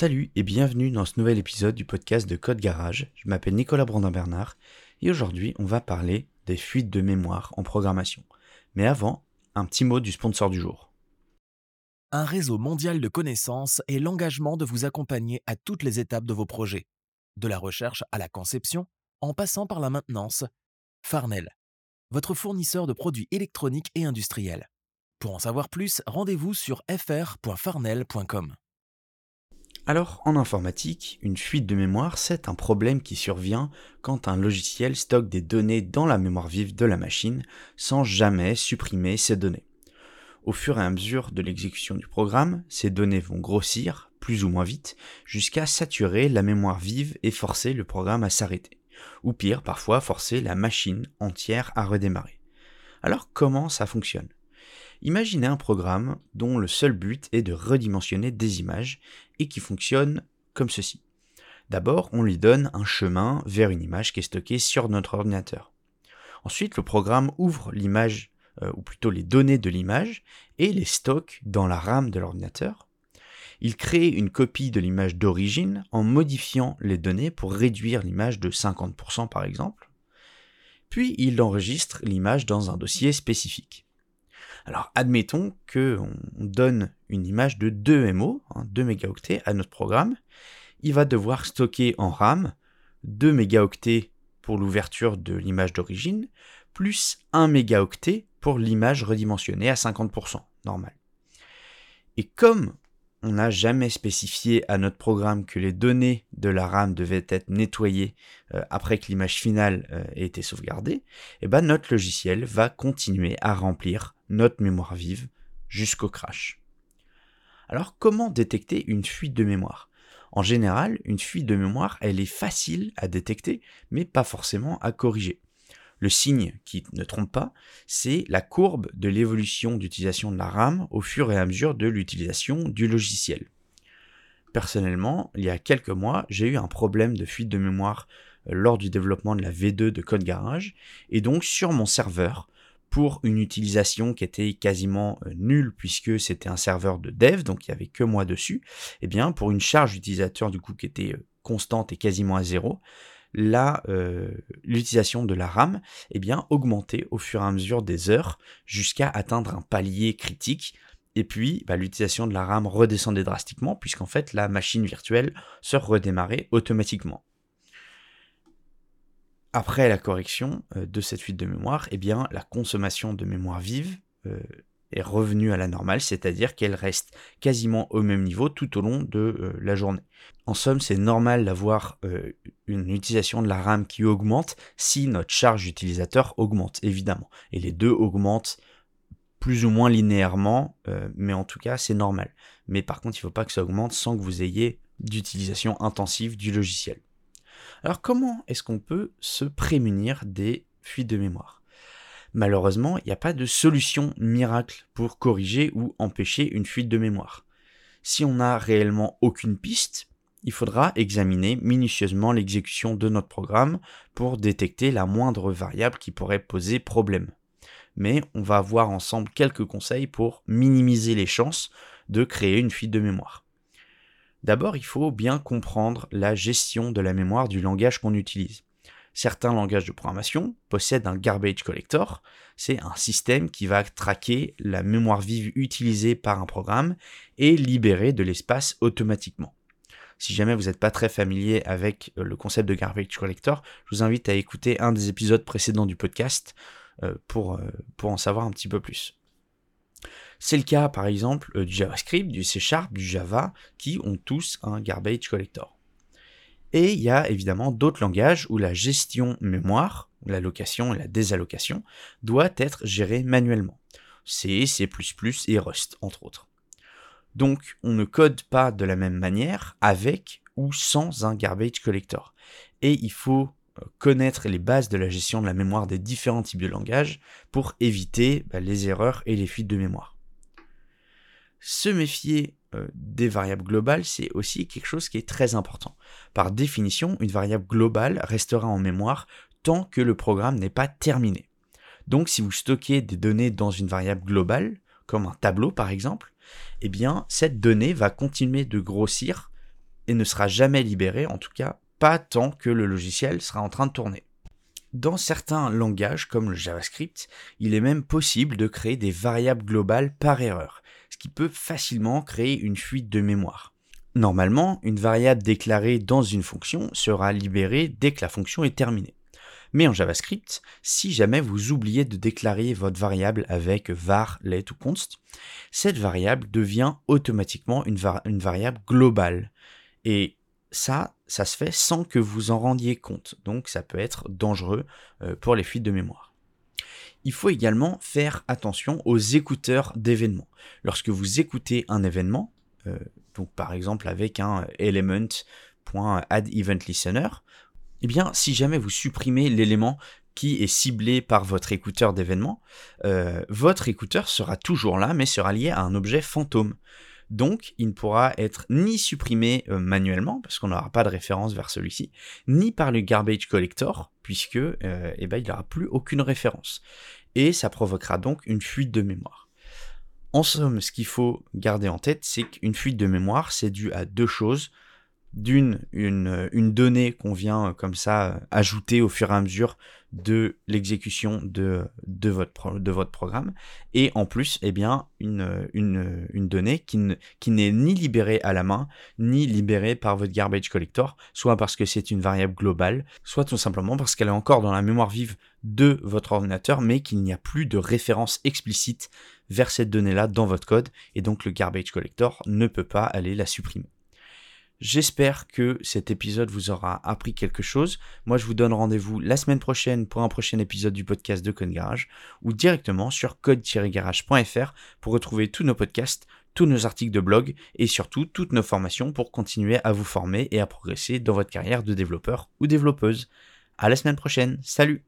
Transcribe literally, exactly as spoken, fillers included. Salut et bienvenue dans ce nouvel épisode du podcast de Code Garage. Je m'appelle Nicolas Brondin-Bernard et aujourd'hui on va parler des fuites de mémoire en programmation. Mais avant, un petit mot du sponsor du jour. Un réseau mondial de connaissances et l'engagement de vous accompagner à toutes les étapes de vos projets, de la recherche à la conception, en passant par la maintenance. Farnell, votre fournisseur de produits électroniques et industriels. Pour en savoir plus, rendez-vous sur f r point farnell point com. Alors, en informatique, une fuite de mémoire, c'est un problème qui survient quand un logiciel stocke des données dans la mémoire vive de la machine sans jamais supprimer ces données. Au fur et à mesure de l'exécution du programme, ces données vont grossir, plus ou moins vite, jusqu'à saturer la mémoire vive et forcer le programme à s'arrêter. Ou pire, parfois forcer la machine entière à redémarrer. Alors, comment ça fonctionne ? Imaginez un programme dont le seul but est de redimensionner des images et qui fonctionne comme ceci. D'abord, on lui donne un chemin vers une image qui est stockée sur notre ordinateur. Ensuite, le programme ouvre l'image, euh, ou plutôt les données de l'image, et les stocke dans la RAM de l'ordinateur. Il crée une copie de l'image d'origine en modifiant les données pour réduire l'image de cinquante pour cent par exemple. Puis, il enregistre l'image dans un dossier spécifique. Alors, admettons qu'on donne une image de deux M O, hein, deux mégaoctets, à notre programme. Il va devoir stocker en RAM deux mégaoctets pour l'ouverture de l'image d'origine, plus un mégaoctet pour l'image redimensionnée à cinquante pour cent, normal. Et comme on n'a jamais spécifié à notre programme que les données de la RAM devaient être nettoyées euh, après que l'image finale euh, ait été sauvegardée, et ben notre logiciel va continuer à remplir notre mémoire vive jusqu'au crash. Alors comment détecter une fuite de mémoire ? En général, une fuite de mémoire, elle est facile à détecter, mais pas forcément à corriger. Le signe qui ne trompe pas, c'est la courbe de l'évolution d'utilisation de la RAM au fur et à mesure de l'utilisation du logiciel. Personnellement, il y a quelques mois, j'ai eu un problème de fuite de mémoire lors du développement de la V deux de Code Garage, et donc sur mon serveur, pour une utilisation qui était quasiment nulle puisque c'était un serveur de dev, donc il n'y avait que moi dessus, et bien pour une charge utilisateur du coup qui était constante et quasiment à zéro, la, euh, l'utilisation de la RAM eh bien, augmentait au fur et à mesure des heures jusqu'à atteindre un palier critique. Et puis, bah, l'utilisation de la RAM redescendait drastiquement puisqu'en fait, la machine virtuelle se redémarrait automatiquement. Après la correction euh, de cette fuite de mémoire, eh bien, la consommation de mémoire vive euh, est revenue à la normale, c'est-à-dire qu'elle reste quasiment au même niveau tout au long de euh, la journée. En somme, c'est normal d'avoir euh, une utilisation de la RAM qui augmente si notre charge utilisateur augmente, évidemment. Et les deux augmentent plus ou moins linéairement, euh, mais en tout cas, c'est normal. Mais par contre, il ne faut pas que ça augmente sans que vous ayez d'utilisation intensive du logiciel. Alors comment est-ce qu'on peut se prémunir des fuites de mémoire ? Malheureusement, il n'y a pas de solution miracle pour corriger ou empêcher une fuite de mémoire. Si on n'a réellement aucune piste, il faudra examiner minutieusement l'exécution de notre programme pour détecter la moindre variable qui pourrait poser problème. Mais on va voir ensemble quelques conseils pour minimiser les chances de créer une fuite de mémoire. D'abord, il faut bien comprendre la gestion de la mémoire du langage qu'on utilise. Certains langages de programmation possèdent un garbage collector, c'est un système qui va traquer la mémoire vive utilisée par un programme et libérer de l'espace automatiquement. Si jamais vous n'êtes pas très familier avec le concept de garbage collector, je vous invite à écouter un des épisodes précédents du podcast pour, pour en savoir un petit peu plus. C'est le cas par exemple du JavaScript, du C Sharp, du Java qui ont tous un garbage collector. Et il y a évidemment d'autres langages où la gestion mémoire, l'allocation et la désallocation, doit être gérée manuellement. C, C plus plus et Rust, entre autres. Donc, on ne code pas de la même manière avec ou sans un garbage collector. Et il faut connaître les bases de la gestion de la mémoire des différents types de langages pour éviter bah, les erreurs et les fuites de mémoire. Se méfier des variables globales, c'est aussi quelque chose qui est très important. Par définition, une variable globale restera en mémoire tant que le programme n'est pas terminé. Donc si vous stockez des données dans une variable globale, comme un tableau par exemple, eh bien cette donnée va continuer de grossir et ne sera jamais libéré, en tout cas pas tant que le logiciel sera en train de tourner. Dans certains langages, comme le JavaScript, il est même possible de créer des variables globales par erreur, ce qui peut facilement créer une fuite de mémoire. Normalement, une variable déclarée dans une fonction sera libérée dès que la fonction est terminée. Mais en JavaScript, si jamais vous oubliez de déclarer votre variable avec var, let ou const, cette variable devient automatiquement une, var- une variable globale. Et ça, ça se fait sans que vous en rendiez compte. Donc ça peut être dangereux pour les fuites de mémoire. Il faut également faire attention aux écouteurs d'événements. Lorsque vous écoutez un événement, euh, donc par exemple avec un element.addEventListener, eh bien, si jamais vous supprimez l'élément qui est ciblé par votre écouteur d'événement, euh, votre écouteur sera toujours là, mais sera lié à un objet fantôme. Donc, il ne pourra être ni supprimé euh, manuellement, parce qu'on n'aura pas de référence vers celui-ci, ni par le garbage collector, puisque euh, eh ben, il n'aura plus aucune référence. Et ça provoquera donc une fuite de mémoire. En somme, ce qu'il faut garder en tête, c'est qu'une fuite de mémoire, c'est dû à deux choses. D'une, une, une donnée qu'on vient comme ça ajouter au fur et à mesure de l'exécution de, de, votre, pro, de votre programme. Et en plus, eh bien, une, une, une donnée qui, ne, qui n'est ni libérée à la main, ni libérée par votre garbage collector, soit parce que c'est une variable globale, soit tout simplement parce qu'elle est encore dans la mémoire vive de votre ordinateur, mais qu'il n'y a plus de référence explicite vers cette donnée-là dans votre code. Et donc, le garbage collector ne peut pas aller la supprimer. J'espère que cet épisode vous aura appris quelque chose. Moi, je vous donne rendez-vous la semaine prochaine pour un prochain épisode du podcast de Code Garage ou directement sur code tiret garage point f r pour retrouver tous nos podcasts, tous nos articles de blog et surtout toutes nos formations pour continuer à vous former et à progresser dans votre carrière de développeur ou développeuse. À la semaine prochaine. Salut!